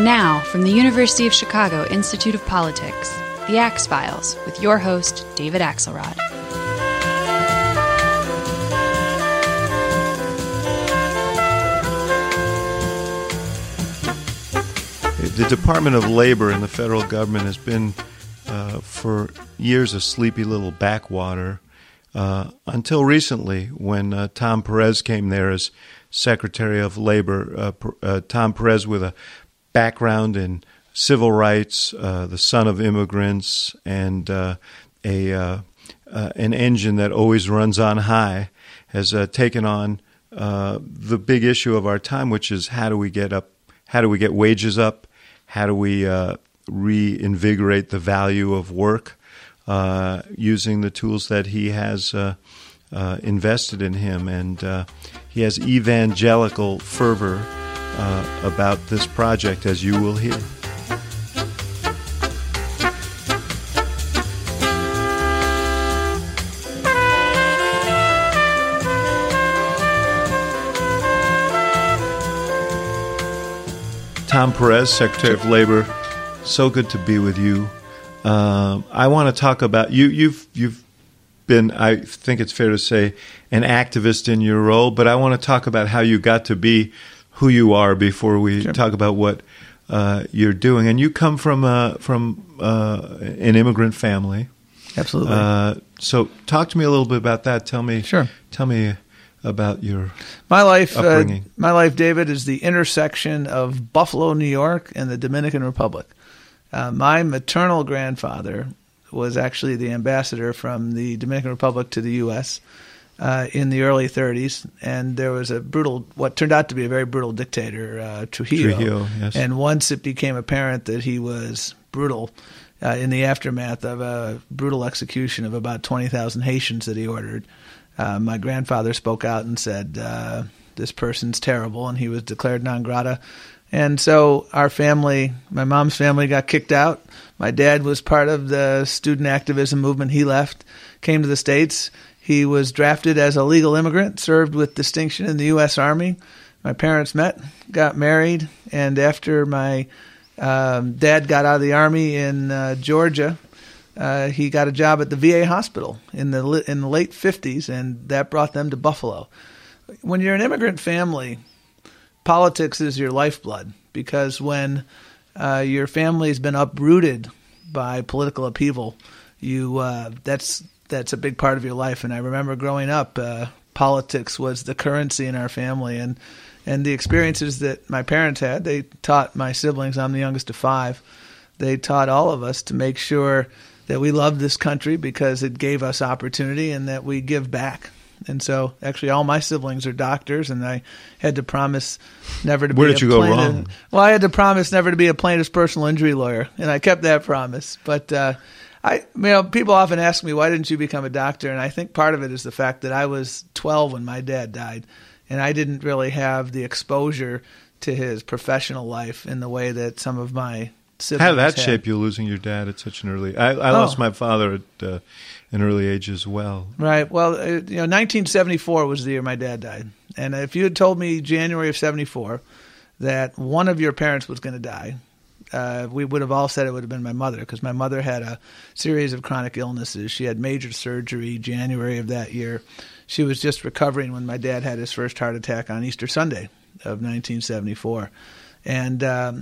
And now, from the University of Chicago Institute of Politics, The Axe Files, with your host, David Axelrod. The Department of Labor and the federal government has been, for years, a sleepy little backwater, until recently when Tom Perez came there as Secretary of Labor. Tom Perez, with a background in civil rights, the son of immigrants, and an engine that always runs on high, has taken on the big issue of our time, which is how do we get wages up? How do we reinvigorate the value of work using the tools that he has invested in him? And he has evangelical fervor about this project, as you will hear. Tom Perez, Secretary of Labor, so good to be with you. I want to talk about you. You've been, I think it's fair to say, an activist in your role, but I want to talk about how you got to be who you are before we talk about what you're doing. And you come from an immigrant family, absolutely. So talk to me a little bit about that. Tell me about your upbringing. My life, David, is the intersection of Buffalo, New York, and the Dominican Republic. My maternal grandfather was actually the ambassador from the Dominican Republic to the U.S. In the early 30s, and there was what turned out to be a very brutal dictator, Trujillo, yes. And once it became apparent that he was brutal, in the aftermath of a brutal execution of about 20,000 Haitians that he ordered, my grandfather spoke out and said, this person's terrible, and he was declared non grata. And so our family, my mom's family, got kicked out. My dad was part of the student activism movement. He left, came to the States. He was drafted as a legal immigrant, served with distinction in the U.S. Army. My parents met, got married, and after my dad got out of the Army in Georgia, he got a job at the VA hospital in the late 50s, and that brought them to Buffalo. When you're an immigrant family, politics is your lifeblood, because when your family's been uprooted by political upheaval, that's a big part of your life. And I remember growing up, politics was the currency in our family, and the experiences that my parents had, they taught my siblings, I'm the youngest of five, they taught all of us to make sure that we loved this country because it gave us opportunity and that we give back. And so actually all my siblings are doctors, and I had to promise never to be I had to promise never to be a plaintiff's personal injury lawyer, and I kept that promise. But people often ask me, why didn't you become a doctor? And I think part of it is the fact that I was 12 when my dad died, and I didn't really have the exposure to his professional life in the way that some of my siblings had. How did that shape you, losing your dad at such an early age? I lost my father at an early age as well. Right. Well, 1974 was the year my dad died. And if you had told me January of 74 that one of your parents was going to die, we would have all said it would have been my mother, because my mother had a series of chronic illnesses. She had major surgery January of that year. She was just recovering when my dad had his first heart attack on Easter Sunday of 1974. And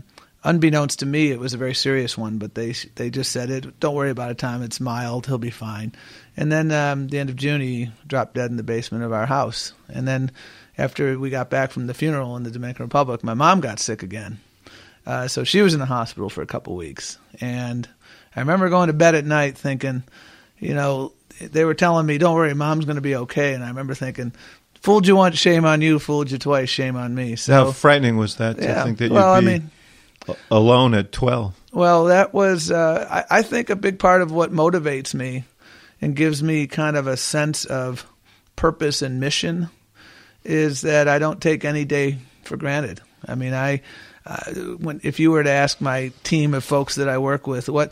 unbeknownst to me, it was a very serious one, but they just said, don't worry about it, Tom. It's mild. He'll be fine. And then the end of June, he dropped dead in the basement of our house. And then after we got back from the funeral in the Dominican Republic, my mom got sick again. So she was in the hospital for a couple weeks. And I remember going to bed at night thinking, they were telling me, don't worry, Mom's going to be okay. And I remember thinking, fooled you once, shame on you. Fooled you twice, shame on me. So how frightening was that to think that you'd be alone at 12? Well, that was, I think, a big part of what motivates me and gives me kind of a sense of purpose and mission is that I don't take any day for granted. I mean, if you were to ask my team of folks that I work with, when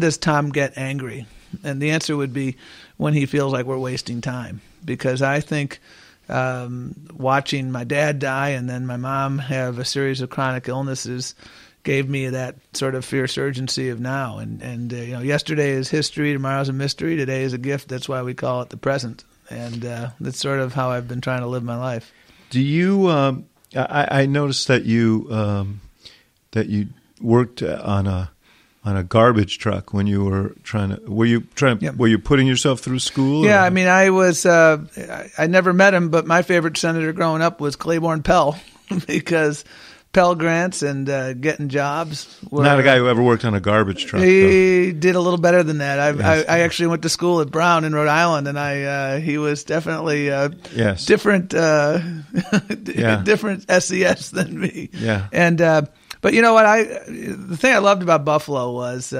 does Tom get angry? And the answer would be when he feels like we're wasting time, because I think watching my dad die and then my mom have a series of chronic illnesses gave me that sort of fierce urgency of now. And you know, yesterday is history, tomorrow's a mystery, today is a gift. That's why we call it the present. And that's sort of how I've been trying to live my life. Do you? I noticed that you worked on a garbage truck when you were trying to. Were you trying? Yep. Were you putting yourself through school? Yeah, or? I mean, I was. I never met him, but my favorite senator growing up was Claiborne Pell because. Pell Grants and getting jobs. Not a guy who ever worked on a garbage truck. He did a little better than that. I actually went to school at Brown in Rhode Island, and he was definitely different SES than me. Yeah. And but you know what? The thing I loved about Buffalo was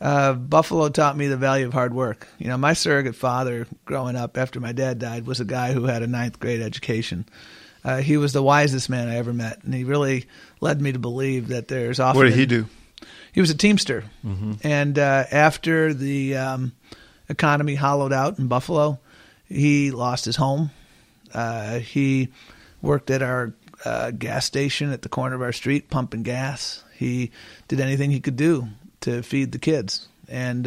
Buffalo taught me the value of hard work. You know, my surrogate father growing up after my dad died was a guy who had a ninth grade education. He was the wisest man I ever met, and he really led me to believe that there's often... What did he do? He was a teamster. Mm-hmm. And after the economy hollowed out in Buffalo, he lost his home. He worked at our gas station at the corner of our street, pumping gas. He did anything he could do to feed the kids. And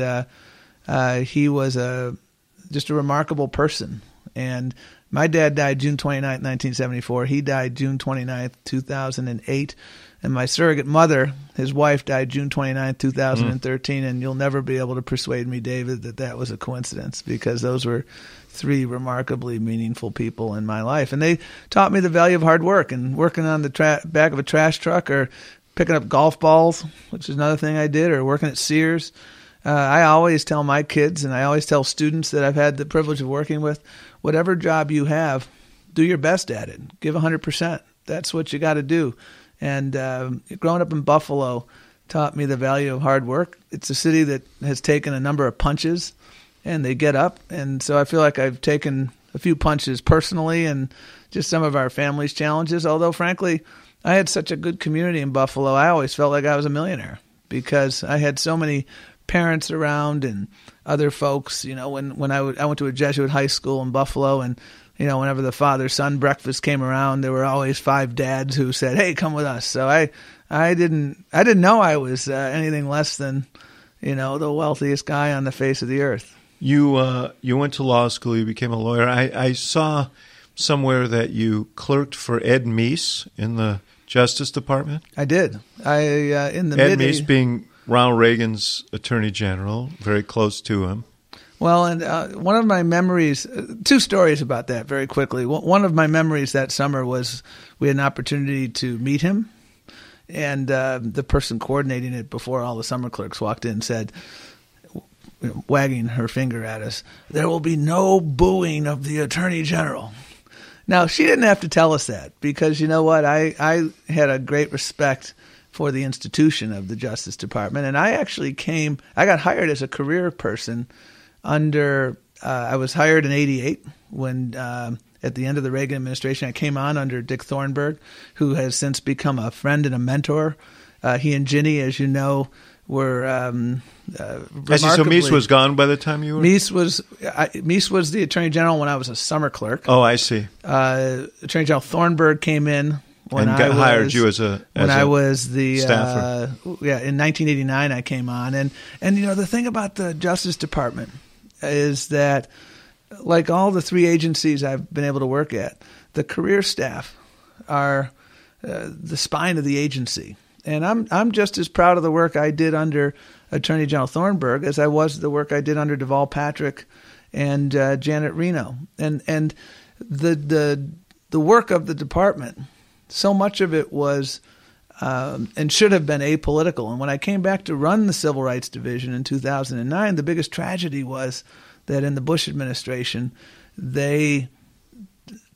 he was just a remarkable person. And... my dad died June 29, 1974. He died June 29, 2008. And my surrogate mother, his wife, died June 29, 2013. And you'll never be able to persuade me, David, that that was a coincidence because those were three remarkably meaningful people in my life. And they taught me the value of hard work and working on the back of a trash truck or picking up golf balls, which is another thing I did, or working at Sears. I always tell my kids and I always tell students that I've had the privilege of working with, whatever job you have, do your best at it. Give 100%. That's what you got to do. And growing up in Buffalo taught me the value of hard work. It's a city that has taken a number of punches, and they get up. And so I feel like I've taken a few punches personally and just some of our family's challenges. Although, frankly, I had such a good community in Buffalo, I always felt like I was a millionaire because I had so many parents around and other folks. You know, when I went to a Jesuit high school in Buffalo, and you know, whenever the father-son breakfast came around, there were always five dads who said, "Hey, come with us." So I didn't know I was anything less than, you know, the wealthiest guy on the face of the earth. You went to law school. You became a lawyer. I saw somewhere that you clerked for Ed Meese in the Justice Department. I did. Ed Meese being Ronald Reagan's attorney general, very close to him. Well, and one of my memories, two stories about that very quickly. One of my memories that summer was we had an opportunity to meet him, and the person coordinating it before all the summer clerks walked in said, wagging her finger at us, "There will be no booing of the attorney general." Now, she didn't have to tell us that because, you know what, I had a great respect for the institution of the Justice Department. And I actually I got hired as a career person I was hired in 1988 when at the end of the Reagan administration, I came on under Dick Thornburgh, who has since become a friend and a mentor. He and Ginny, as you know, were remarkably... So Meese was gone by the time you were... Meese was the attorney general when I was a summer clerk. Oh, I see. Attorney General Thornburgh came in hired you I was the staffer. In 1989 I came on, and you know, the thing about the Justice Department is that, like all the three agencies I've been able to work at, the career staff are the spine of the agency, and I'm just as proud of the work I did under Attorney General Thornburgh as I was the work I did under Deval Patrick and Janet Reno, and the work of the department. So much of it was and should have been apolitical. And when I came back to run the Civil Rights Division in 2009, the biggest tragedy was that in the Bush administration, they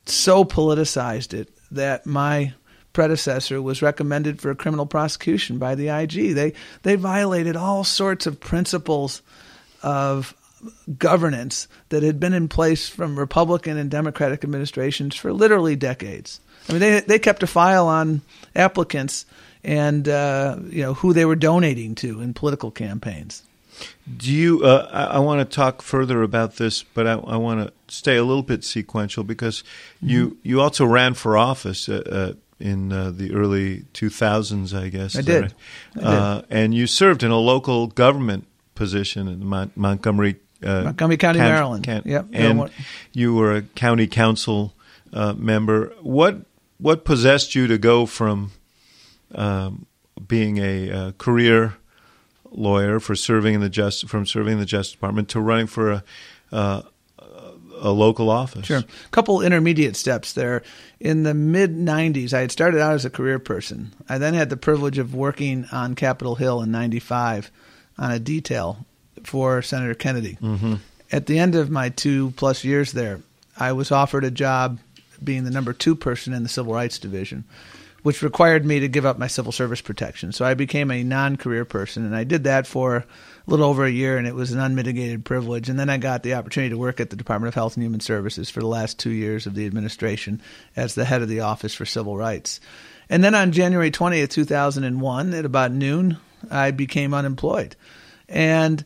so politicized it that my predecessor was recommended for a criminal prosecution by the IG. They violated all sorts of principles of governance that had been in place from Republican and Democratic administrations for literally decades. I mean, they kept a file on applicants and you know, who they were donating to in political campaigns. Do you? I want to talk further about this, but I want to stay a little bit sequential because you also ran for office in the early 2000s, I guess. I did. Right? I did. And you served in a local government position in Montgomery County, Maryland. Yep. And you were a county council member. What possessed you to go from being a career lawyer from serving in the Justice Department to running for a local office? Sure. A couple intermediate steps there. In the mid-90s, I had started out as a career person. I then had the privilege of working on Capitol Hill in 95 on a detail for Senator Kennedy. Mm-hmm. At the end of my 2+ years there, I was offered a job being the number 2 person in the Civil Rights Division, which required me to give up my civil service protection. So I became a non-career person, and I did that for a little over a year, and it was an unmitigated privilege. And then I got the opportunity to work at the Department of Health and Human Services for the last 2 years of the administration as the head of the Office for Civil Rights. And then on January 20th, 2001, at about noon, I became unemployed. And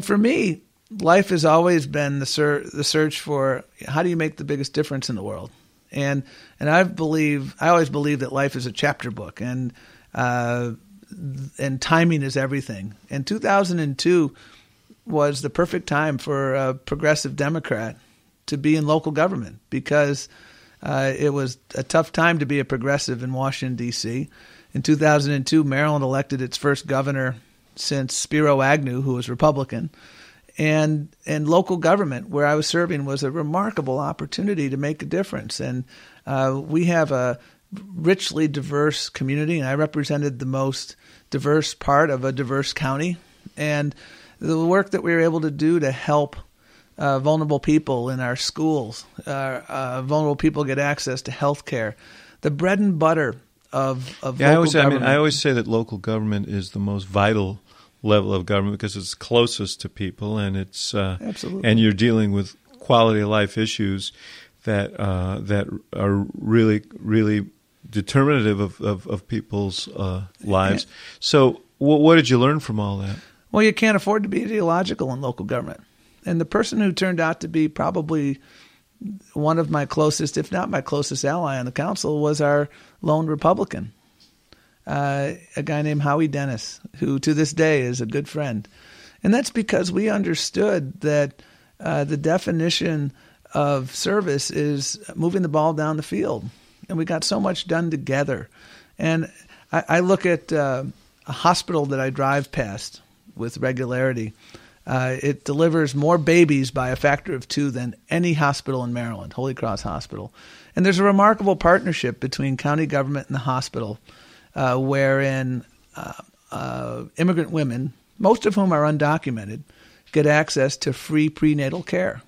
for me, life has always been the search for how do you make the biggest difference in the world. And I always believe that life is a chapter book, and timing is everything. And 2002 was the perfect time for a progressive Democrat to be in local government because it was a tough time to be a progressive in Washington, D.C. In 2002, Maryland elected its first governor since Spiro Agnew, who was Republican. And local government, where I was serving, was a remarkable opportunity to make a difference. And we have a richly diverse community, and I represented the most diverse part of a diverse county. And the work that we were able to do to help vulnerable people in our schools, vulnerable people get access to health care, the bread and butter of local government. I always say that local government is the most vital level of government because it's closest to people, and it's and you're dealing with quality of life issues that are really determinative of people's lives. So, what did you learn from all that? Well, you can't afford to be ideological in local government, and the person who turned out to be probably one of my closest, if not my closest, ally on the council was our lone Republican. A guy named Howie Dennis, who to this day is a good friend. And that's because we understood that the definition of service is moving the ball down the field. And we got so much done together. And I look at a hospital that I drive past with regularity. It delivers more babies by a factor of 2 than any hospital in Maryland, Holy Cross Hospital. And there's a remarkable partnership between county government and the hospital, wherein immigrant women, most of whom are undocumented, get access to free prenatal care.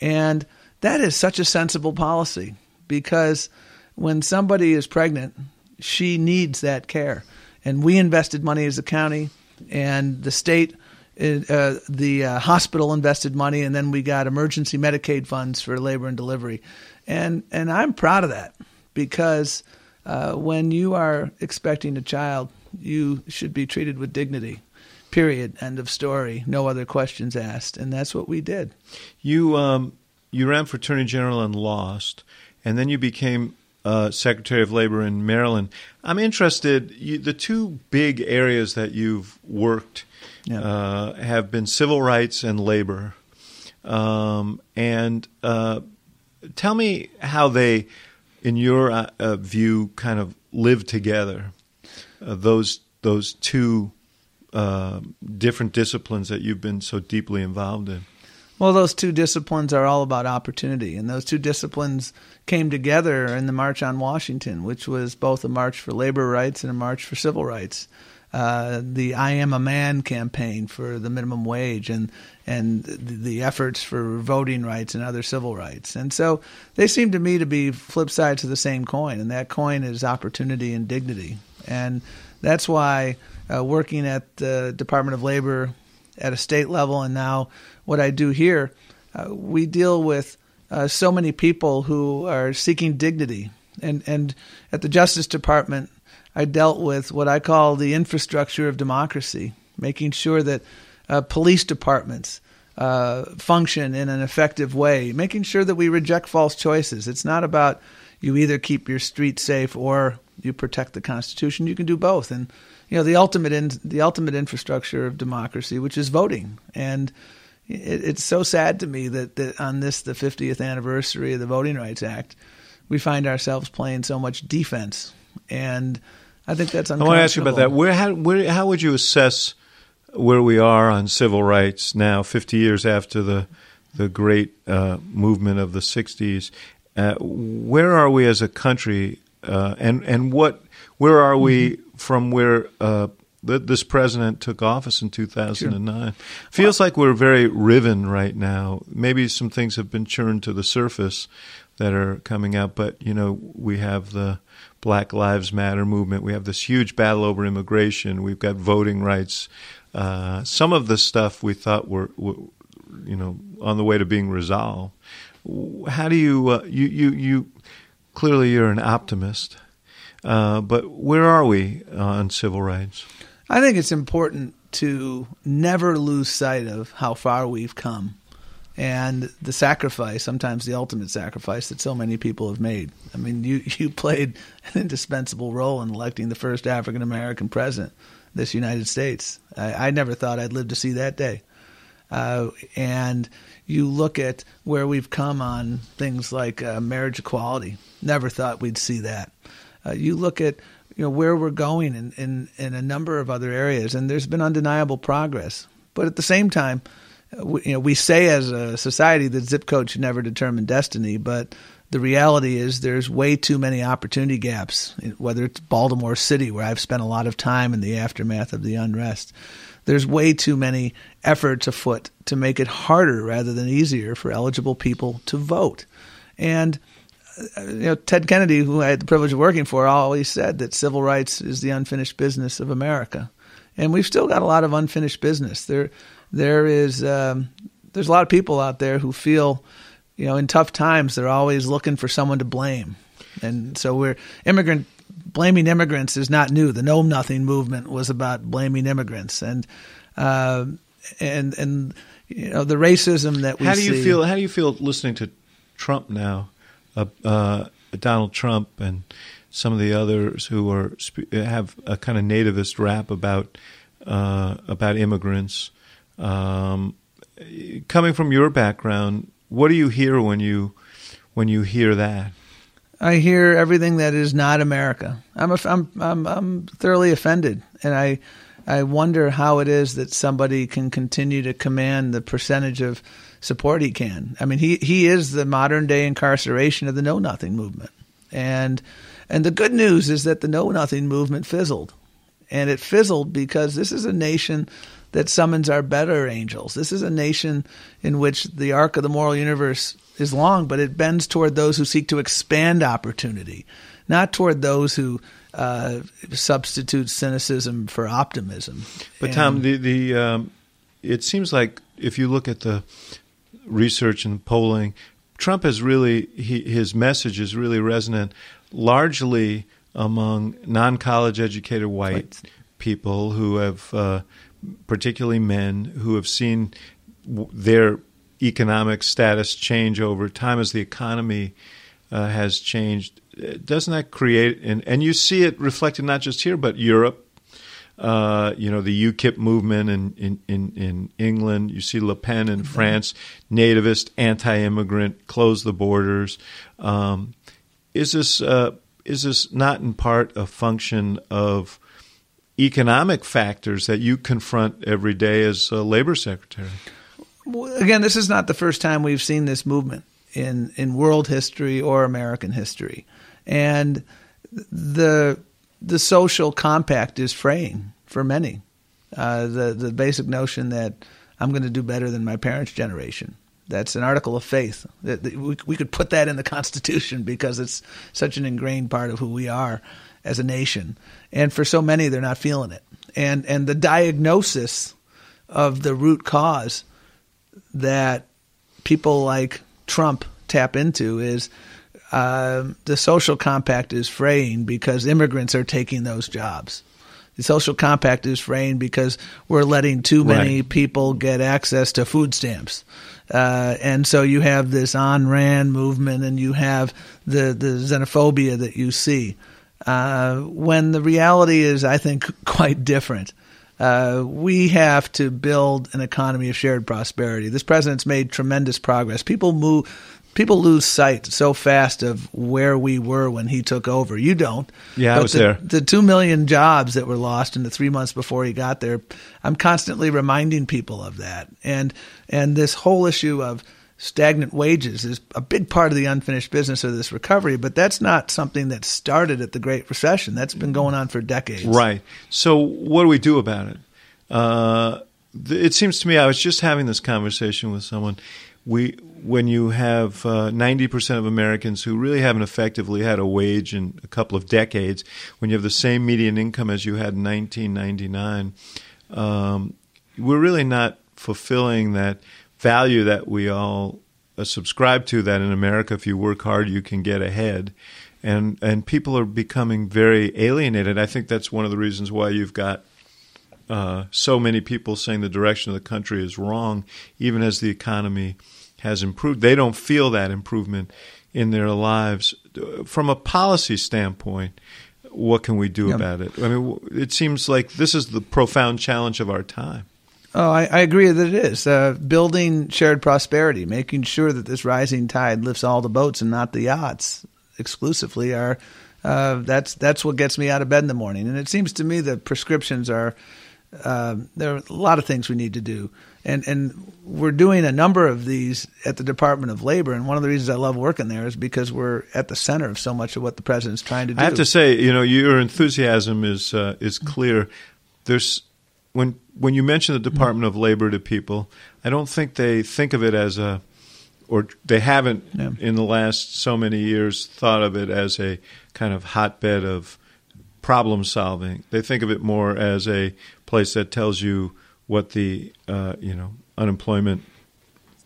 And that is such a sensible policy because when somebody is pregnant, she needs that care. And we invested money as a county, and the state, the hospital invested money, and then we got emergency Medicaid funds for labor and delivery. And I'm proud of that because when you are expecting a child, you should be treated with dignity, period, end of story, no other questions asked. And that's what we did. You ran for Attorney General and lost, and then you became Secretary of Labor in Maryland. I'm interested, the two big areas that you've worked have been civil rights and labor. Tell me how they, in your view, kind of live together, those two different disciplines that you've been so deeply involved in? Well, those two disciplines are all about opportunity, and those two disciplines came together in the March on Washington, which was both a march for labor rights and a march for civil rights. The I Am a Man campaign for the minimum wage and the efforts for voting rights and other civil rights. And so they seem to me to be flip sides of the same coin, and that coin is opportunity and dignity. And that's why working at the Department of Labor at a state level and now what I do here, we deal with so many people who are seeking dignity. And at the Justice Department, I dealt with what I call the infrastructure of democracy, making sure that police departments function in an effective way, making sure that we reject false choices. It's not about you either keep your street safe or you protect the Constitution. You can do both. And you know, the ultimate infrastructure of democracy, which is voting. And it's so sad to me that on this, the 50th anniversary of the Voting Rights Act, we find ourselves playing so much defense. And I think that's unconscionable. I want to ask you about that. How would you assess where we are on civil rights now, 50 years after the great movement of the 60s? Where are we as a country, and where are we from where this president took office in 2009? Sure. Feels like we're very riven right now. Maybe some things have been churned to the surface that are coming out, but you know, we have the Black Lives Matter movement. We have this huge battle over immigration. We've got voting rights. Some of the stuff we thought were you know, on the way to being resolved. How do you you clearly you're an optimist, but where are we on civil rights? I think it's important to never lose sight of how far we've come and the sacrifice, sometimes the ultimate sacrifice, that so many people have made. I mean, you played an indispensable role in electing the first African-American president of this United States. I never thought I'd live to see that day. And you look at where we've come on things like marriage equality. Never thought we'd see that. You look at where we're going in a number of other areas, and there's been undeniable progress. But at the same time, we say as a society that zip code should never determine destiny, but the reality is there's way too many opportunity gaps, whether it's Baltimore City, where I've spent a lot of time in the aftermath of the unrest. There's way too many efforts afoot to make it harder rather than easier for eligible people to vote. And Ted Kennedy, who I had the privilege of working for, always said that civil rights is the unfinished business of America. And we've still got a lot of unfinished business. There's a lot of people out there who feel, in tough times, they're always looking for someone to blame. And so blaming immigrants is not new. The Know Nothing movement was about blaming immigrants, and the racism that we see. How do you feel listening to Trump now, Donald Trump, and some of the others who have a kind of nativist rap about immigrants? Coming from your background, what do you hear when you hear that? I hear everything that is not America. I'm thoroughly offended, and I wonder how it is that somebody can continue to command the percentage of support he can. I mean, he is the modern day incarceration of the Know Nothing movement, and the good news is that the Know Nothing movement fizzled, and it fizzled because this is a nation that summons our better angels. This is a nation in which the arc of the moral universe is long, but it bends toward those who seek to expand opportunity, not toward those who substitute cynicism for optimism. But Tom, it seems like if you look at the research and polling, Trump has really his message is really resonant, largely among non-college educated white people who have, particularly men, who have seen their economic status change over time as the economy has changed. Doesn't that create, and you see it reflected not just here but Europe, the UKIP movement in England. You see Le Pen in France, nativist, anti-immigrant, close the borders. Is this not in part a function of economic factors that you confront every day as a labor secretary? Again, this is not the first time we've seen this movement in world history or American history. And the social compact is fraying for many. The basic notion that I'm going to do better than my parents' generation. That's an article of faith. We could put that in the Constitution because it's such an ingrained part of who we are as a nation. And for so many, they're not feeling it. And the diagnosis of the root cause that people like Trump tap into is the social compact is fraying because immigrants are taking those jobs. The social compact is framed because we're letting too many people get access to food stamps. And so you have this Ayn Rand movement, and you have the xenophobia that you see. When the reality is, I think, quite different. We have to build an economy of shared prosperity. This president's made tremendous progress. People lose sight so fast of where we were when he took over. You don't. Yeah, but I was there. The 2 million jobs that were lost in the 3 months before he got there, I'm constantly reminding people of that. And this whole issue of stagnant wages is a big part of the unfinished business of this recovery, but that's not something that started at the Great Recession. That's been going on for decades. Right. So what do we do about it? It seems to me, I was just having this conversation with someone. When you have 90% of Americans who really haven't effectively had a wage in a couple of decades, when you have the same median income as you had in 1999, we're really not fulfilling that value that we all subscribe to, that in America, if you work hard, you can get ahead. And people are becoming very alienated. I think that's one of the reasons why you've got so many people saying the direction of the country is wrong, even as the economy has improved. They don't feel that improvement in their lives. From a policy standpoint, what can we do about it? I mean, it seems like this is the profound challenge of our time. Oh, I agree that it is. Building shared prosperity, making sure that this rising tide lifts all the boats and not the yachts exclusively, that's what gets me out of bed in the morning. And it seems to me the prescriptions are there are a lot of things we need to do. And we're doing a number of these at the Department of Labor. And one of the reasons I love working there is because we're at the center of so much of what the president's trying to do. I have to say, your enthusiasm is clear. When you mention the Department of Labor to people, I don't think they think of it as in the last so many years thought of it as a kind of hotbed of problem solving. They think of it more as a place that tells you what the unemployment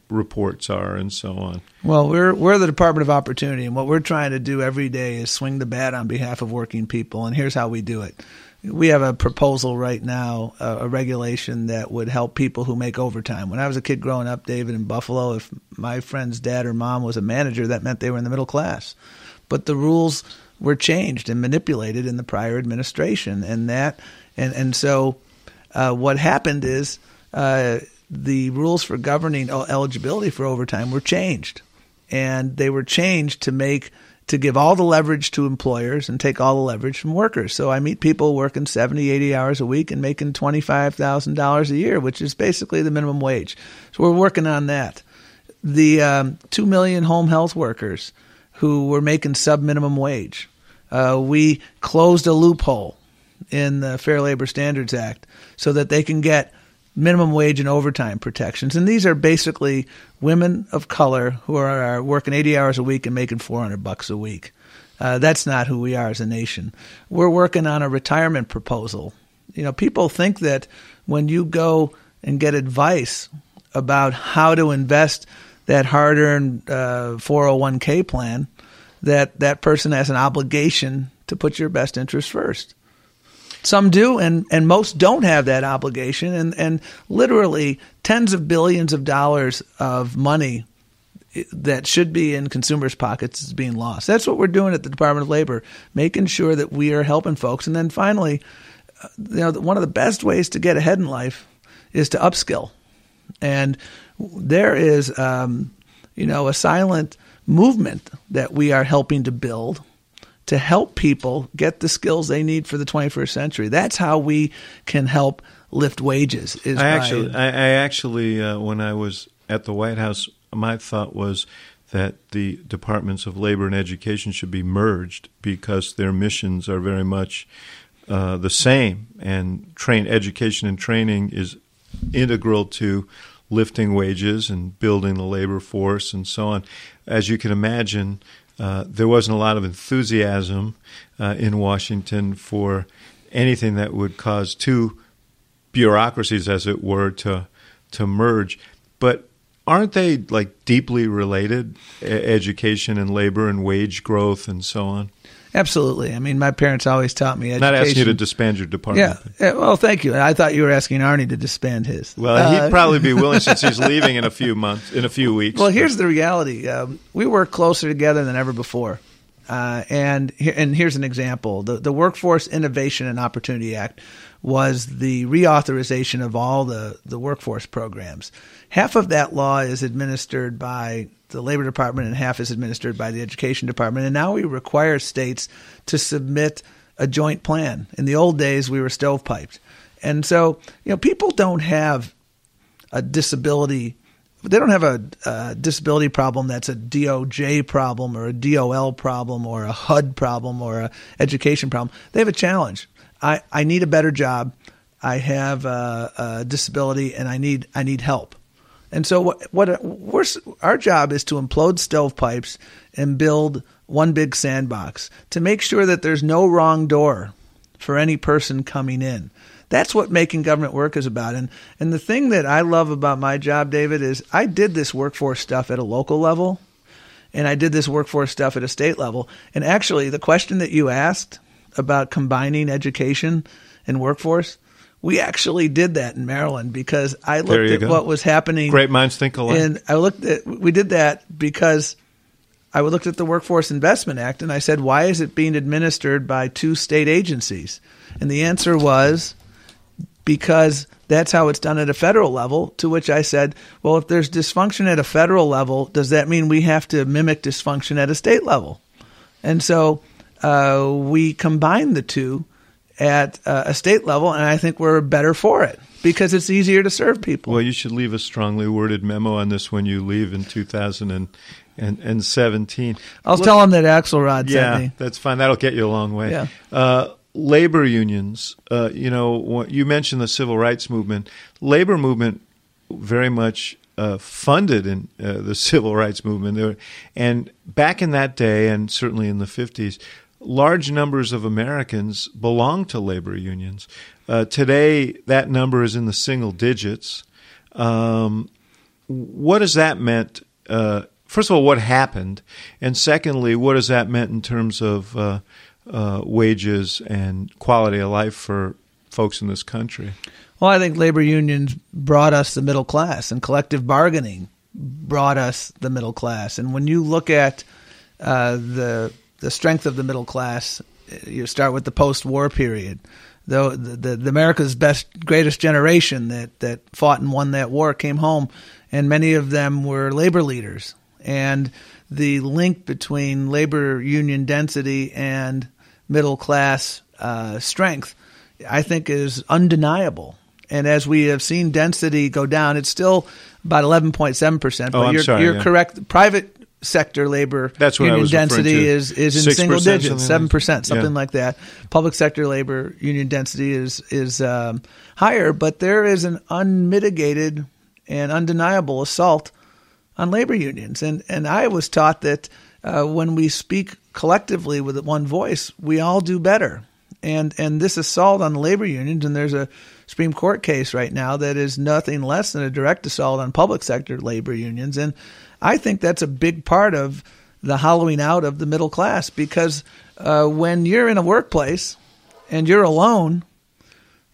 reports are and so on. Well, we're the Department of Opportunity, and what we're trying to do every day is swing the bat on behalf of working people, and here's how we do it. We have a proposal right now, a regulation that would help people who make overtime. When I was a kid growing up, David, in Buffalo, if my friend's dad or mom was a manager, that meant they were in the middle class. But the rules were changed and manipulated in the prior administration, and so what happened is the rules for governing eligibility for overtime were changed, and they were changed to give all the leverage to employers and take all the leverage from workers. So I meet people working 70, 80 hours a week and making $25,000 a year, which is basically the minimum wage. So we're working on that. The 2 million home health workers who were making sub-minimum wage, we closed a loophole in the Fair Labor Standards Act so that they can get minimum wage and overtime protections. And these are basically women of color who are working 80 hours a week and making $400 a week. That's not who we are as a nation. We're working on a retirement proposal. People think that when you go and get advice about how to invest that hard-earned 401k plan, that person has an obligation to put your best interest first. Some do, and most don't have that obligation. And literally tens of billions of dollars of money that should be in consumers' pockets is being lost. That's what we're doing at the Department of Labor, making sure that we are helping folks. And then finally, one of the best ways to get ahead in life is to upskill. And there is, a silent movement that we are helping to build to help people get the skills they need for the 21st century. That's how we can help lift wages. I actually, when I was at the White House, my thought was that the Departments of Labor and Education should be merged because their missions are very much the same. And education and training is integral to lifting wages and building the labor force and so on. As you can imagine, there wasn't a lot of enthusiasm in Washington for anything that would cause two bureaucracies, as it were, to merge. But aren't they deeply related, education and labor and wage growth and so on? Absolutely. I mean, my parents always taught me education. Not asking you to disband your department. Yeah. Well, thank you. I thought you were asking Arnie to disband his. Well, he'd probably be willing since he's leaving in a few months, in a few weeks. Well, here's the reality. We work closer together than ever before. And here's an example. The Workforce Innovation and Opportunity Act was the reauthorization of all the workforce programs. Half of that law is administered by the Labor Department and half is administered by the Education Department. And now we require states to submit a joint plan. In the old days, we were stovepiped. And so, you know, people don't have a disability. They don't have a disability problem that's a DOJ problem or a DOL problem or a HUD problem or an education problem. They have a challenge. I need a better job. I have a disability and I need help. And so our job is to implode stovepipes and build one big sandbox to make sure that there's no wrong door for any person coming in. That's what making government work is about. And the thing that I love about my job, David, is I did this workforce stuff at a local level and I did this workforce stuff at a state level. And actually, the question that you asked about combining education and workforce, we actually did that in Maryland because I looked at what was happening. Great minds think alike. And we did that because I looked at the Workforce Investment Act and I said, why is it being administered by two state agencies? And the answer was because that's how it's done at a federal level, to which I said, well, if there's dysfunction at a federal level, does that mean we have to mimic dysfunction at a state level? And so we combined the two at a state level, and I think we're better for it because it's easier to serve people. Well, you should leave a strongly worded memo on this when you leave in 2017. I'll tell him that Axelrod sent me. Yeah, that's fine. That'll get you a long way. Yeah. Labor unions, you mentioned the civil rights movement. Labor movement very much funded in the civil rights movement. And back in that day, and certainly in the 50s, large numbers of Americans belong to labor unions. Today, that number is in the single digits. What has that meant? First of all, what happened? And secondly, what has that meant in terms of wages and quality of life for folks in this country? Well, I think labor unions brought us the middle class, and collective bargaining brought us the middle class. And when you look at the strength of the middle class, you start with the post-war period. Though the America's greatest generation that fought and won that war came home, and many of them were labor leaders. And the link between labor union density and middle class strength, I think, is undeniable. And as we have seen density go down, it's still about 11.7%. But you're correct. Private sector labor union density is in single digits, 7%, something like that. Public sector labor union density is higher, but there is an unmitigated and undeniable assault on labor unions. And I was taught that when we speak collectively with one voice, we all do better. And this assault on the labor unions, and there's a Supreme Court case right now that is nothing less than a direct assault on public sector labor unions. And I think that's a big part of the hollowing out of the middle class, because when you're in a workplace and you're alone,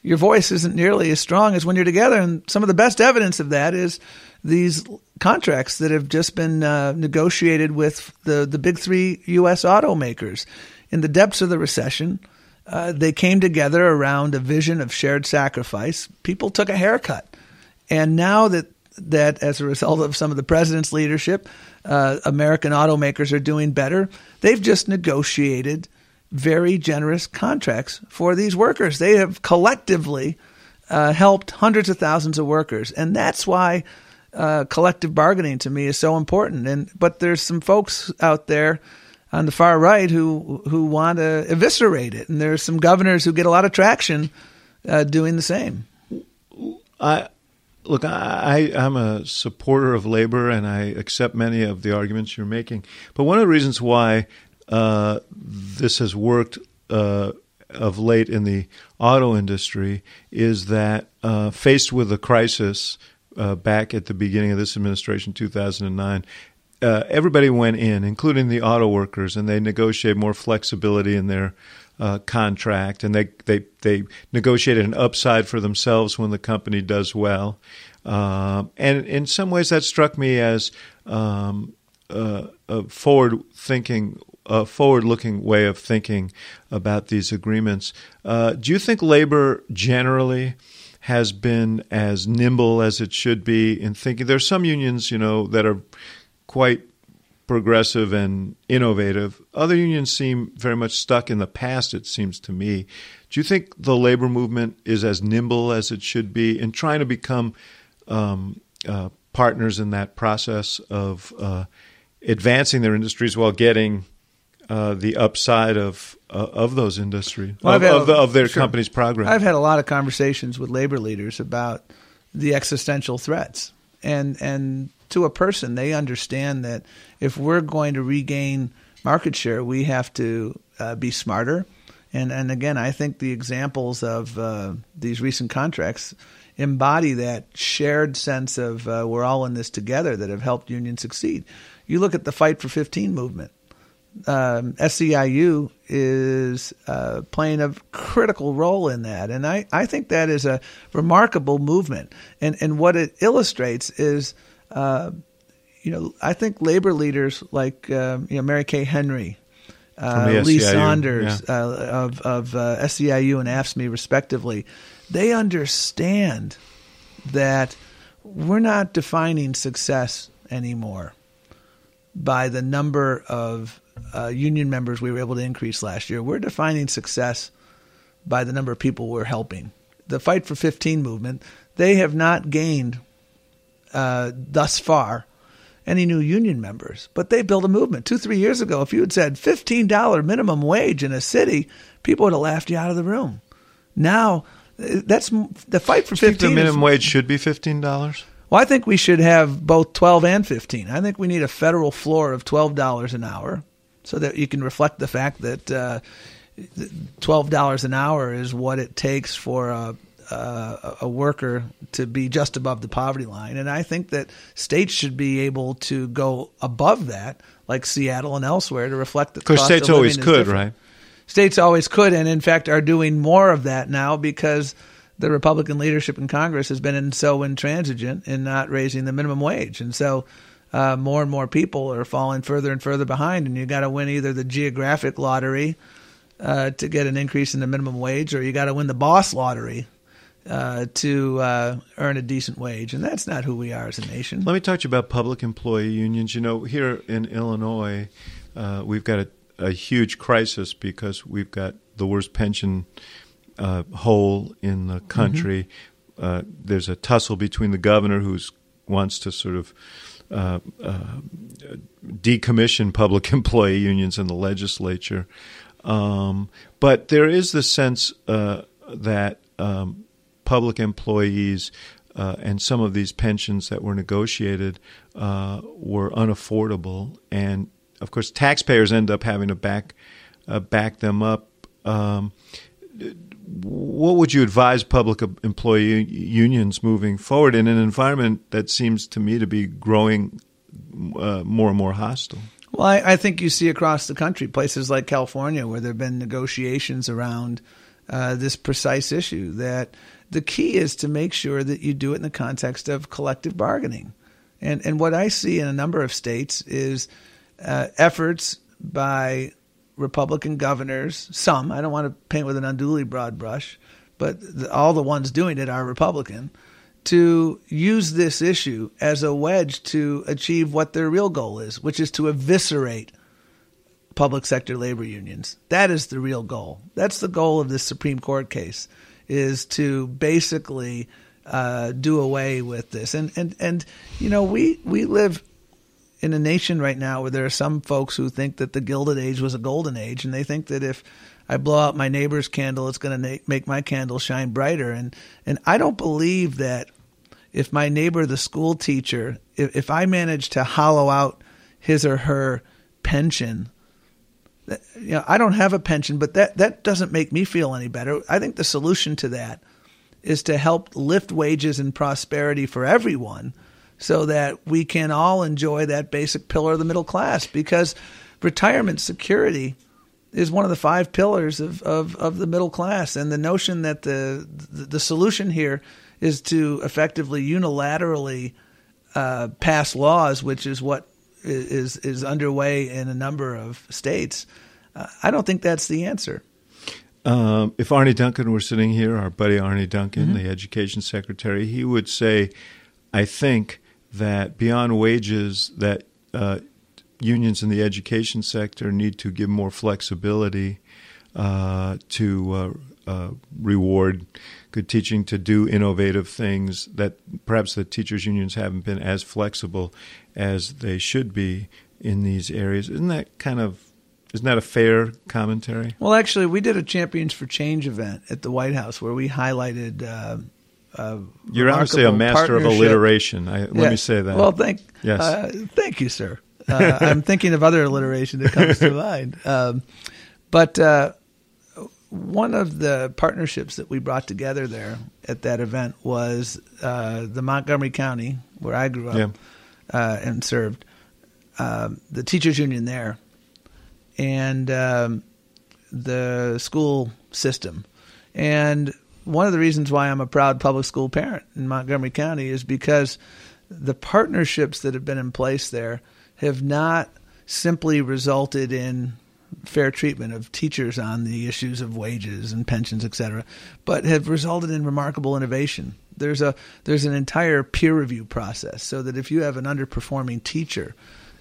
your voice isn't nearly as strong as when you're together. And some of the best evidence of that is these contracts that have just been negotiated with the big three U.S. automakers. In the depths of the recession, they came together around a vision of shared sacrifice. People took a haircut. And now that as a result of some of the president's leadership, American automakers are doing better. They've just negotiated very generous contracts for these workers. They have collectively helped hundreds of thousands of workers. And that's why collective bargaining to me is so important. But there's some folks out there on the far right who want to eviscerate it. And there's some governors who get a lot of traction doing the same. I'm a supporter of labor, and I accept many of the arguments you're making. But one of the reasons why this has worked of late in the auto industry is that faced with a crisis back at the beginning of this administration, 2009, everybody went in, including the auto workers, and they negotiated more flexibility in their contract, and they negotiated an upside for themselves when the company does well. And in some ways that struck me as a forward-thinking, a forward-looking way of thinking about these agreements. Do you think labor generally has been as nimble as it should be in thinking? There are some unions, you know, that are quite progressive and innovative. Other unions seem very much stuck in the past, it seems to me. Do you think the labor movement is as nimble as it should be in trying to become partners in that process of advancing their industries while getting the upside of those industries, well, of their sure. company's progress? I've had a lot of conversations with labor leaders about the existential threats. And to a person, they understand that if we're going to regain market share, we have to be smarter. And again, I think the examples of these recent contracts embody that shared sense of we're all in this together that have helped unions succeed. You look at the Fight for 15 movement. SEIU is playing a critical role in that. And I think that is a remarkable movement. And what it illustrates is, I think labor leaders like Mary Kay Henry, Lee SEIU. Saunders yeah. of SEIU and AFSCME respectively, they understand that we're not defining success anymore by the number of union members we were able to increase last year. We're defining success by the number of people we're helping. The Fight for 15 movement, they have not gained thus far any new union members, but they built a movement. 2-3 years ago, if you had said $15 minimum wage in a city, people would have laughed you out of the room. Now, that's the Fight for 15. Do you think the minimum wage should be $15? Well, I think we should have both 12 and 15. I think we need a federal floor of $12 an hour so that you can reflect the fact that $12 an hour is what it takes for a worker to be just above the poverty line. And I think that states should be able to go above that, like Seattle and elsewhere, to reflect the cost of living. Because states always could, right? States always could, and in fact are doing more of that now because the Republican leadership in Congress has been so intransigent in not raising the minimum wage. And so more and more people are falling further and further behind, and you got to win either the geographic lottery to get an increase in the minimum wage, or you got to win the boss lottery to earn a decent wage. And that's not who we are as a nation. Let me talk to you about public employee unions. You know, here in Illinois, we've got a huge crisis because we've got the worst pension hole in the country. Mm-hmm. There's a tussle between the governor who wants to sort of decommission public employee unions in the legislature. But there is the sense that public employees and some of these pensions that were negotiated were unaffordable. And of course, taxpayers end up having to back them up. What would you advise public employee unions moving forward in an environment that seems to me to be growing more and more hostile? Well, I think you see across the country places like California where there have been negotiations around this precise issue, that the key is to make sure that you do it in the context of collective bargaining. And what I see in a number of states is efforts by Republican governors, some, I don't want to paint with an unduly broad brush, but all the ones doing it are Republican, to use this issue as a wedge to achieve what their real goal is, which is to eviscerate public sector labor unions. That is the real goal. That's the goal of this Supreme Court case, is to basically do away with this. And you know, we live in a nation right now where there are some folks who think that the Gilded Age was a golden age, and they think that if I blow out my neighbor's candle, it's going to make my candle shine brighter. And I don't believe that if my neighbor, the school teacher, if I manage to hollow out his or her pension, that, you know, I don't have a pension, but that doesn't make me feel any better. I think the solution to that is to help lift wages and prosperity for everyone, so that we can all enjoy that basic pillar of the middle class, because retirement security is one of the five pillars of the middle class. And the notion that the solution here is to effectively unilaterally pass laws, which is what is underway in a number of states, I don't think that's the answer. If Arne Duncan were sitting here, our buddy Arne Duncan, mm-hmm. the education secretary, he would say, I think that beyond wages, that unions in the education sector need to give more flexibility to reward good teaching, to do innovative things that perhaps the teachers' unions haven't been as flexible as they should be in these areas. Isn't that a fair commentary? Well, actually, we did a Champions for Change event at the White House where we highlighted you're obviously a master of alliteration. Let me say that. Well, thank you, sir. I'm thinking of other alliteration that comes to mind. But one of the partnerships that we brought together there at that event was the Montgomery County, where I grew up and served, the teachers' union there, and the school system. And one of the reasons why I'm a proud public school parent in Montgomery County is because the partnerships that have been in place there have not simply resulted in fair treatment of teachers on the issues of wages and pensions, et cetera, but have resulted in remarkable innovation. There's an entire peer review process so that if you have an underperforming teacher,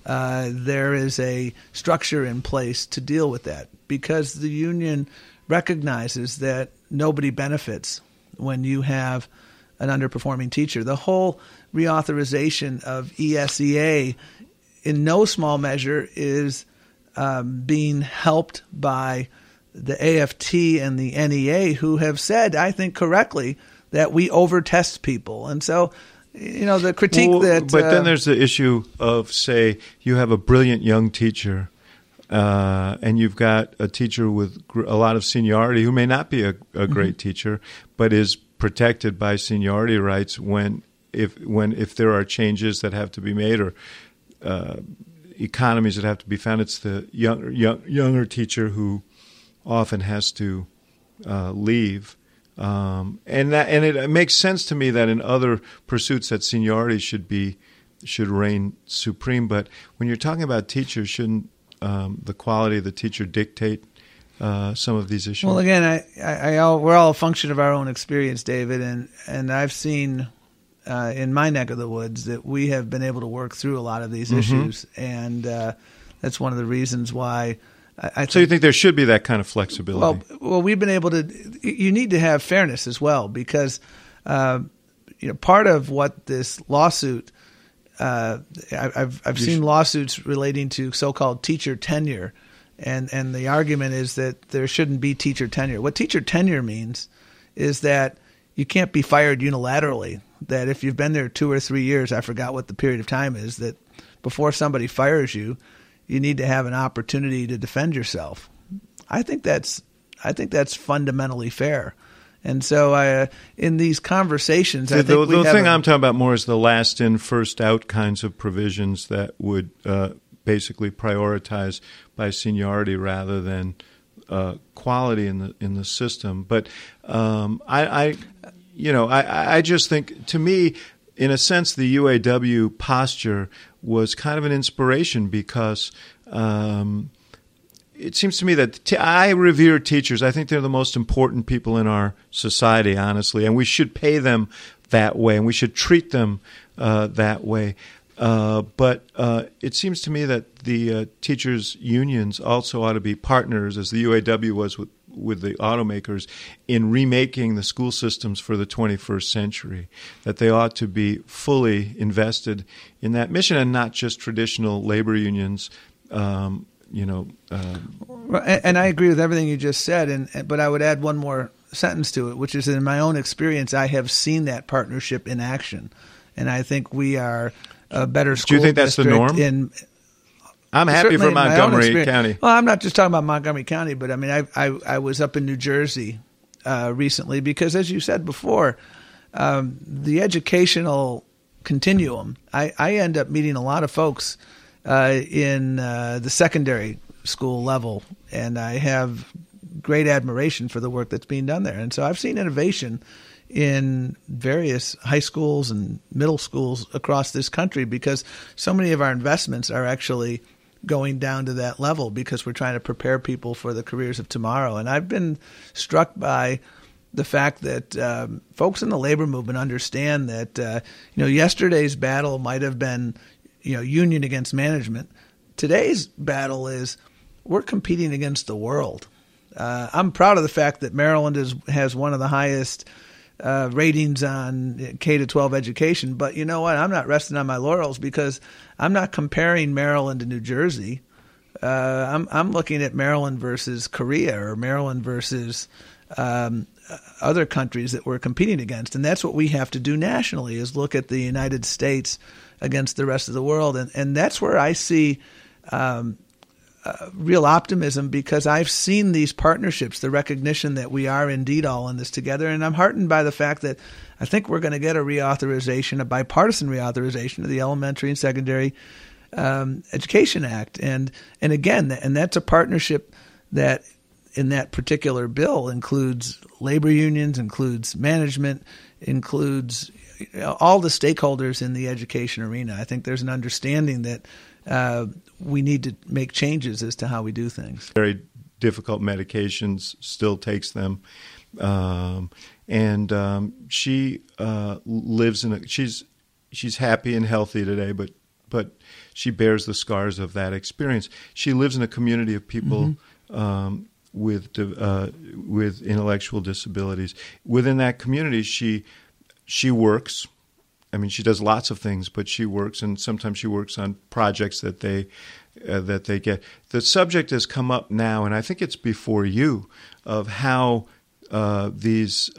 there is a structure in place to deal with that, because the union recognizes that nobody benefits when you have an underperforming teacher. The whole reauthorization of ESEA in no small measure is being helped by the AFT and the NEA, who have said, I think correctly, that we overtest people. And so the critique But then there's the issue of, say, you have a brilliant young teacher and you've got a teacher with a lot of seniority who may not be a great teacher, but is protected by seniority rights if there are changes that have to be made or economies that have to be found. It's the younger teacher who often has to leave. And it makes sense to me that in other pursuits that seniority should reign supreme. But when you're talking about teachers, shouldn't the quality of the teacher dictate some of these issues? Well, again, we're all a function of our own experience, David, and I've seen in my neck of the woods that we have been able to work through a lot of these mm-hmm. issues, and that's one of the reasons why. So you think there should be that kind of flexibility? Well, we've been able to – you need to have fairness as well, because part of what this lawsuit I've seen lawsuits relating to so-called teacher tenure, and the argument is that there shouldn't be teacher tenure. What teacher tenure means is that you can't be fired unilaterally, that if you've been there 2 or 3 years – I forgot what the period of time is – that before somebody fires you, you need to have an opportunity to defend yourself. I think that's fundamentally fair. And so in these conversations, I'm talking about more is the last in, first out kinds of provisions that would basically prioritize by seniority rather than quality in the system. But I just think, to me, in a sense, the UAW posture was kind of an inspiration, because it seems to me that I revere teachers. I think they're the most important people in our society, honestly, and we should pay them that way, and we should treat them that way. But it seems to me that the teachers' unions also ought to be partners, as the UAW was with the automakers, in remaking the school systems for the 21st century, that they ought to be fully invested in that mission and not just traditional labor unions. And I agree with everything you just said, but I would add one more sentence to it, which is that in my own experience, I have seen that partnership in action. And I think we are a better school district. Do you think that's the norm? I'm happy for Montgomery County. Well, I'm not just talking about Montgomery County, but I mean, I was up in New Jersey recently because, as you said before, the educational continuum. I end up meeting a lot of folks in the secondary school level, and I have great admiration for the work that's being done there. And so I've seen innovation in various high schools and middle schools across this country because so many of our investments are actually going down to that level because we're trying to prepare people for the careers of tomorrow. And I've been struck by the fact that folks in the labor movement understand that yesterday's battle might have been union against management. Today's battle is we're competing against the world. I'm proud of the fact that Maryland has one of the highest ratings on K-12 education. But you know what? I'm not resting on my laurels because I'm not comparing Maryland to New Jersey. I'm looking at Maryland versus Korea or Maryland versus other countries that we're competing against. And that's what we have to do nationally is look at the United States against the rest of the world. And that's where I see real optimism because I've seen these partnerships, the recognition that we are indeed all in this together. And I'm heartened by the fact that I think we're going to get a bipartisan reauthorization of the Elementary and Secondary Education Act. And again, and that's a partnership that in that particular bill includes labor unions, includes management, includes all the stakeholders in the education arena. I think there's an understanding that we need to make changes as to how we do things. Very difficult medications, still takes them. She lives in she's happy and healthy today, but she bears the scars of that experience. She lives in a community of people with intellectual disabilities. Within that community, she works. I mean, she does lots of things, but she works, and sometimes she works on projects that they get. The subject has come up now, and I think it's before you, of how these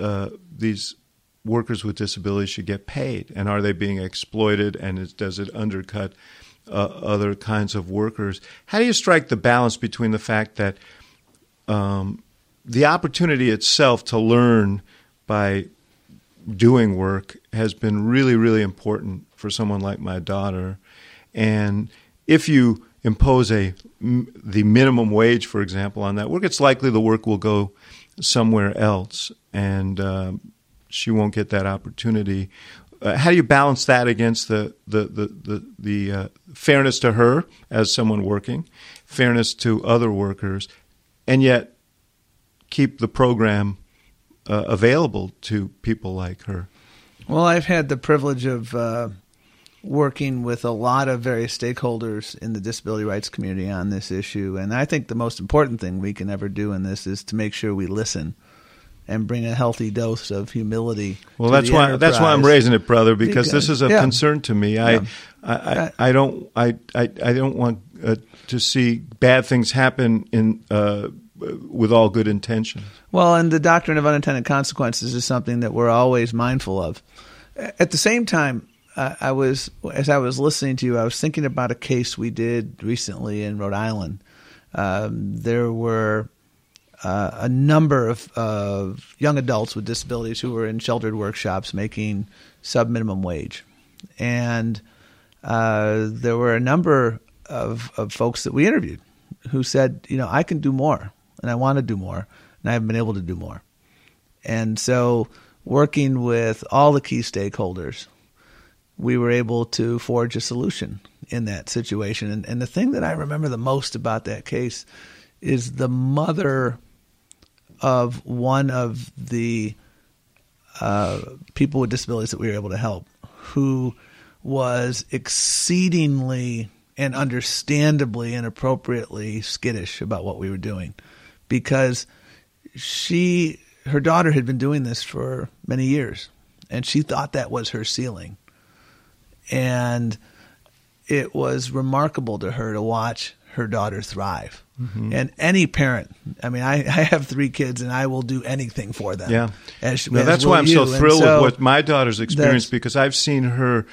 workers with disabilities should get paid, and are they being exploited, and does it undercut other kinds of workers? How do you strike the balance between the fact that the opportunity itself to learn by doing work has been really, really important for someone like my daughter. And if you impose the minimum wage, for example, on that work, it's likely the work will go somewhere else, and she won't get that opportunity. How do you balance that against the fairness to her as someone working, fairness to other workers, and yet keep the program available to people like her? Well, I've had the privilege of working with a lot of various stakeholders in the disability rights community on this issue, and I think the most important thing we can ever do in this is to make sure we listen and bring a healthy dose of humility. Well, that's why I'm raising it, brother, because this is a concern to me. I don't want to see bad things happen in with all good intention. Well, and the doctrine of unintended consequences is something that we're always mindful of. At the same time, as I was listening to you, I was thinking about a case we did recently in Rhode Island. There were a number of young adults with disabilities who were in sheltered workshops making sub-minimum wage. And there were a number of folks that we interviewed who said, I can do more, and I want to do more, and I haven't been able to do more. And so working with all the key stakeholders, we were able to forge a solution in that situation. And the thing that I remember the most about that case is the mother of one of the people with disabilities that we were able to help, who was exceedingly and understandably and appropriately skittish about what we were doing, because her daughter had been doing this for many years, and she thought that was her ceiling. And it was remarkable to her to watch her daughter thrive. Mm-hmm. And any parent, I mean, I have three kids, and I will do anything for them. Yeah, that's why I'm so thrilled with what my daughter's experienced, because I've seen her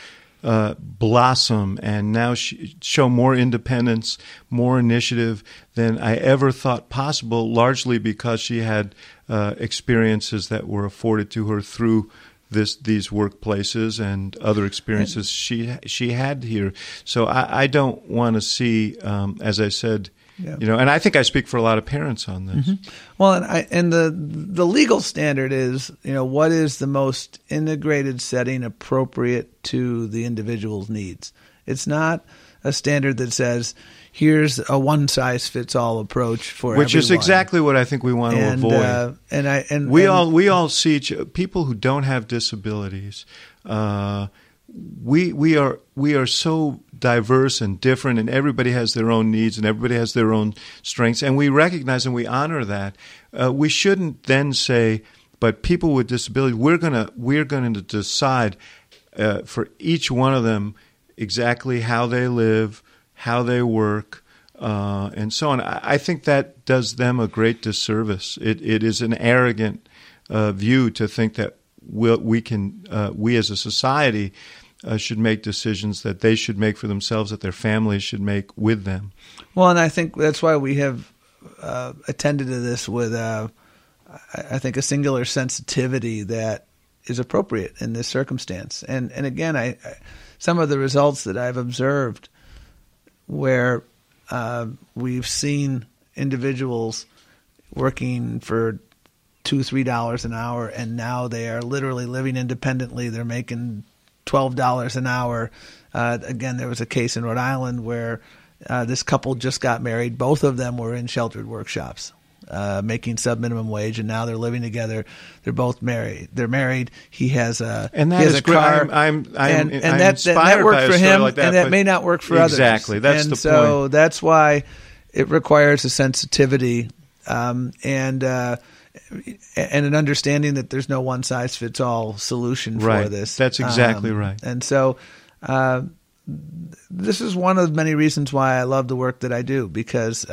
blossom and now show more independence, more initiative than I ever thought possible, largely because she had experiences that were afforded to her through these workplaces and other experiences she had here. So I don't want to see, as I said, yeah. you know, and I think I speak for a lot of parents on this. Mm-hmm. Well, and the legal standard is, you know, what is the most integrated setting appropriate to the individual's needs? It's not a standard that says, here's a one-size-fits-all approach for everyone. Which is exactly what I think we want to avoid. We all see people who don't have disabilities. We are so diverse and different, and everybody has their own needs and everybody has their own strengths, and we recognize and we honor that. We shouldn't then say, but people with disabilities, we're going to decide for each one of them exactly how they live, how they work, and so on. I think that does them a great disservice. It is an arrogant view to think that we as a society should make decisions that they should make for themselves, that their families should make with them. Well, and I think that's why we have attended to this with, I think, a singular sensitivity that is appropriate in this circumstance. And again, some of the results that I've observed where we've seen individuals working for $2, $3 an hour, and now they are literally living independently. They're making $12 an hour. Again, there was a case in Rhode Island where this couple just got married. Both of them were in sheltered workshops, making subminimum wage, and now they're living together. They're both married. They're married. He has a car. I'm inspired by a story like that, and that may not work for others. Exactly, that's the point. So that's why it requires a sensitivity and an understanding that there's no one size fits all solution for this. That's exactly right. And so this is one of many reasons why I love the work that I do, because.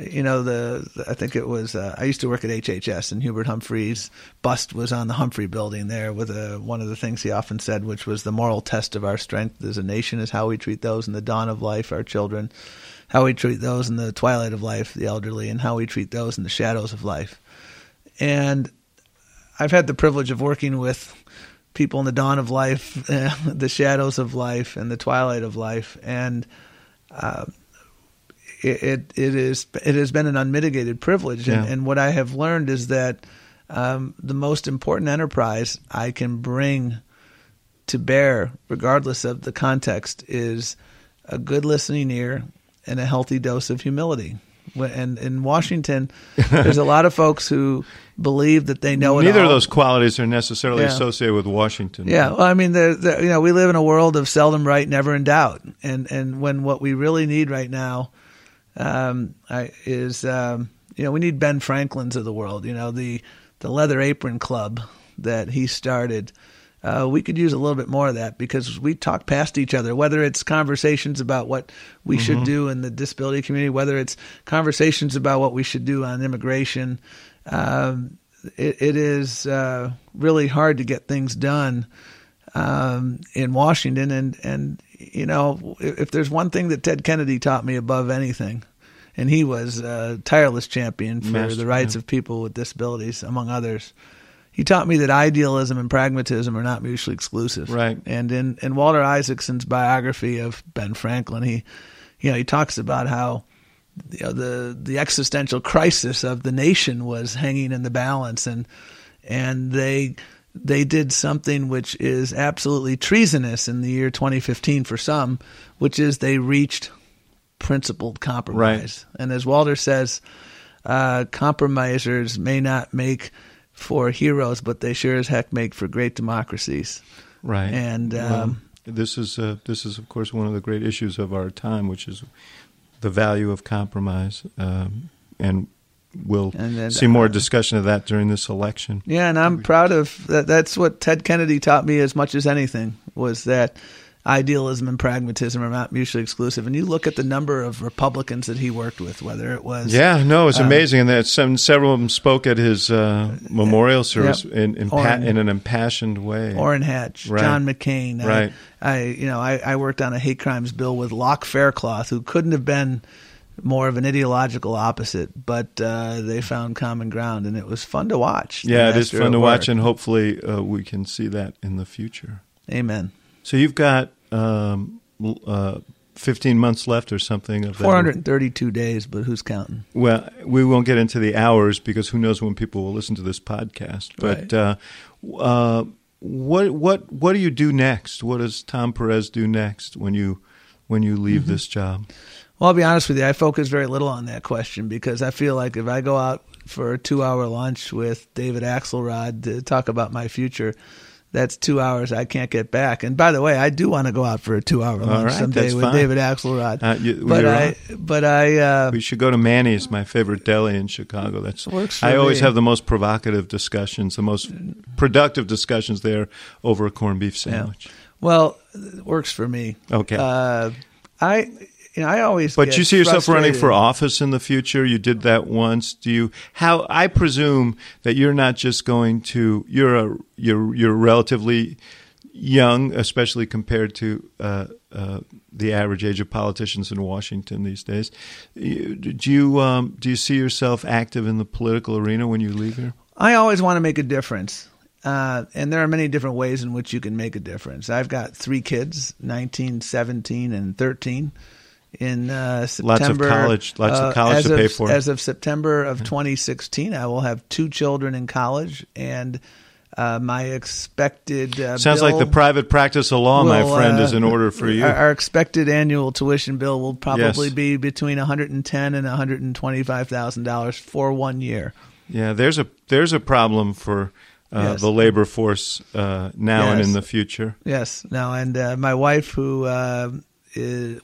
You know, I think it was, I used to work at HHS, and Hubert Humphrey's bust was on the Humphrey Building there with one of the things he often said, which was the moral test of our strength as a nation is how we treat those in the dawn of life, our children, how we treat those in the twilight of life, the elderly, and how we treat those in the shadows of life. And I've had the privilege of working with people in the dawn of life, the shadows of life, and the twilight of life. And, It has been an unmitigated privilege, and what I have learned is that the most important enterprise I can bring to bear, regardless of the context, is a good listening ear and a healthy dose of humility. And in Washington, there's a lot of folks who believe that they know it all. Neither of those qualities are necessarily associated with Washington. Yeah, well, I mean, you know, we live in a world of seldom right, never in doubt, and when what we really need right now. You know, we need Ben Franklins of the world, you know, the Leather Apron Club that he started. We could use a little bit more of that, because we talk past each other, whether it's conversations about what we should do in the disability community, whether it's conversations about what we should do on immigration. It is really hard to get things done in Washington, and you know, if there's one thing that Ted Kennedy taught me above anything, and he was a tireless champion for the rights of people with disabilities, among others, he taught me that idealism and pragmatism are not mutually exclusive. Right. And in Walter Isaacson's biography of Ben Franklin, he talks about how, you know, the existential crisis of the nation was hanging in the balance, and they did something which is absolutely treasonous in the year 2015 for some, which is they reached principled compromise. Right. And as Walter says, compromisers may not make for heroes, but they sure as heck make for great democracies. Right. And this is, of course, one of the great issues of our time, which is the value of compromise and we'll see more discussion of that during this election. Yeah, and I'm proud of that. That's what Ted Kennedy taught me as much as anything, was that idealism and pragmatism are not mutually exclusive. And you look at the number of Republicans that he worked with, whether it was... Yeah, no, it's amazing. And that several of them spoke at his memorial service in an impassioned way. Orrin Hatch, John McCain. I worked on a hate crimes bill with Locke Faircloth, who couldn't have been... more of an ideological opposite, but they found common ground, and it was fun to watch. Yeah, it is fun to watch, and hopefully we can see that in the future. Amen. So you've got 15 months left or something. Of 432 days, but who's counting? Well, we won't get into the hours because who knows when people will listen to this podcast. But what do you do next? What does Tom Perez do next when you leave this job? Well, I'll be honest with you. I focus very little on that question because I feel like if I go out for a 2-hour lunch with David Axelrod to talk about my future, that's 2 hours I can't get back. And by the way, I do want to go out for a 2-hour lunch someday with David Axelrod. We should go to Manny's, my favorite deli in Chicago. That's works. I always have the most provocative discussions, the most productive discussions there over a corned beef sandwich. Yeah. Well, it works for me. Okay. I always. But you see yourself running for office in the future. You did that once. Do you? How? I presume that you're not just going to. You're relatively young, especially compared to the average age of politicians in Washington these days. Do you see yourself active in the political arena when you leave here? I always want to make a difference. And there are many different ways in which you can make a difference. I've got 3 kids, 19, 17, and 13. In September, lots of college to pay for. As of September of 2016, I will have 2 children in college, and my expected sounds bill like the private practice of law, my friend, is in order for you. Our expected annual tuition bill will probably be between $110,000 and $125,000 for 1 year. Yeah, there's a problem for. The labor force now and in the future. Yes. Now, and my wife, who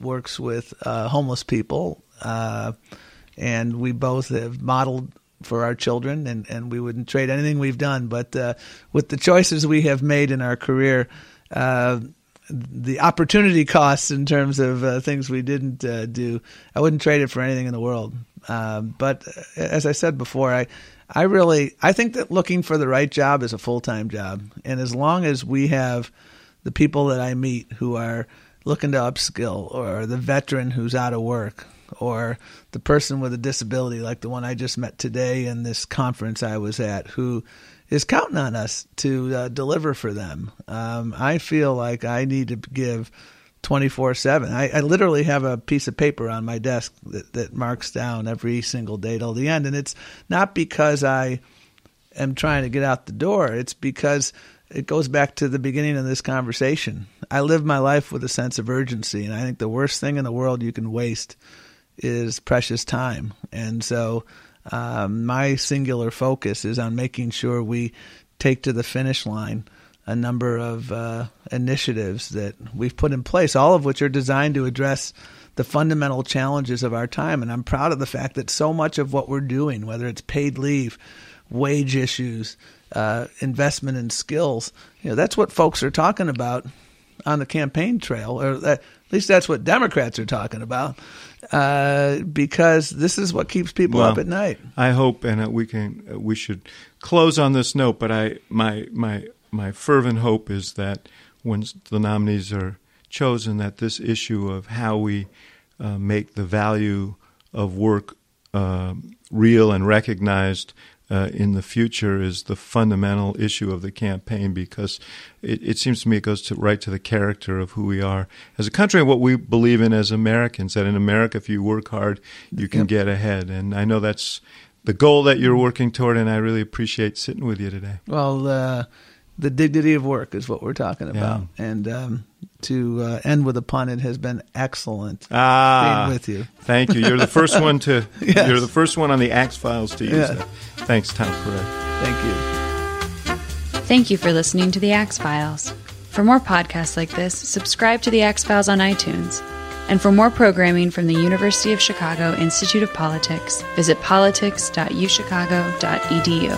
works with homeless people, and we both have modeled for our children, and we wouldn't trade anything we've done. But with the choices we have made in our career, the opportunity costs in terms of things we didn't do, I wouldn't trade it for anything in the world. But as I said before, I think that looking for the right job is a full-time job. And as long as we have the people that I meet who are looking to upskill, or the veteran who's out of work, or the person with a disability like the one I just met today in this conference I was at, who is counting on us to deliver for them, I feel like I need to give 24/7. I literally have a piece of paper on my desk that marks down every single day till the end. And it's not because I am trying to get out the door. It's because it goes back to the beginning of this conversation. I live my life with a sense of urgency. And I think the worst thing in the world you can waste is precious time. And so my singular focus is on making sure we take to the finish line a number of initiatives that we've put in place, all of which are designed to address the fundamental challenges of our time. And I'm proud of the fact that so much of what we're doing, whether it's paid leave, wage issues, investment in skills, that's what folks are talking about on the campaign trail, or at least that's what Democrats are talking about, because this is what keeps people up at night. I hope, and we should close on this note, but my fervent hope is that when the nominees are chosen, that this issue of how we make the value of work real and recognized in the future is the fundamental issue of the campaign, because it seems to me it goes right to the character of who we are as a country and what we believe in as Americans, that in America, if you work hard, you can get ahead. And I know that's the goal that you're working toward, and I really appreciate sitting with you today. Well, the dignity of work is what we're talking about. Yeah. And to end with a pun, it has been excellent being with you. Thank you. You're the first one to you're the first one on the Axe Files to use that. Thanks, Tom Perez. Thank you. Thank you for listening to the Axe Files. For more podcasts like this, subscribe to the Axe Files on iTunes. And for more programming from the University of Chicago Institute of Politics, visit politics.uchicago.edu.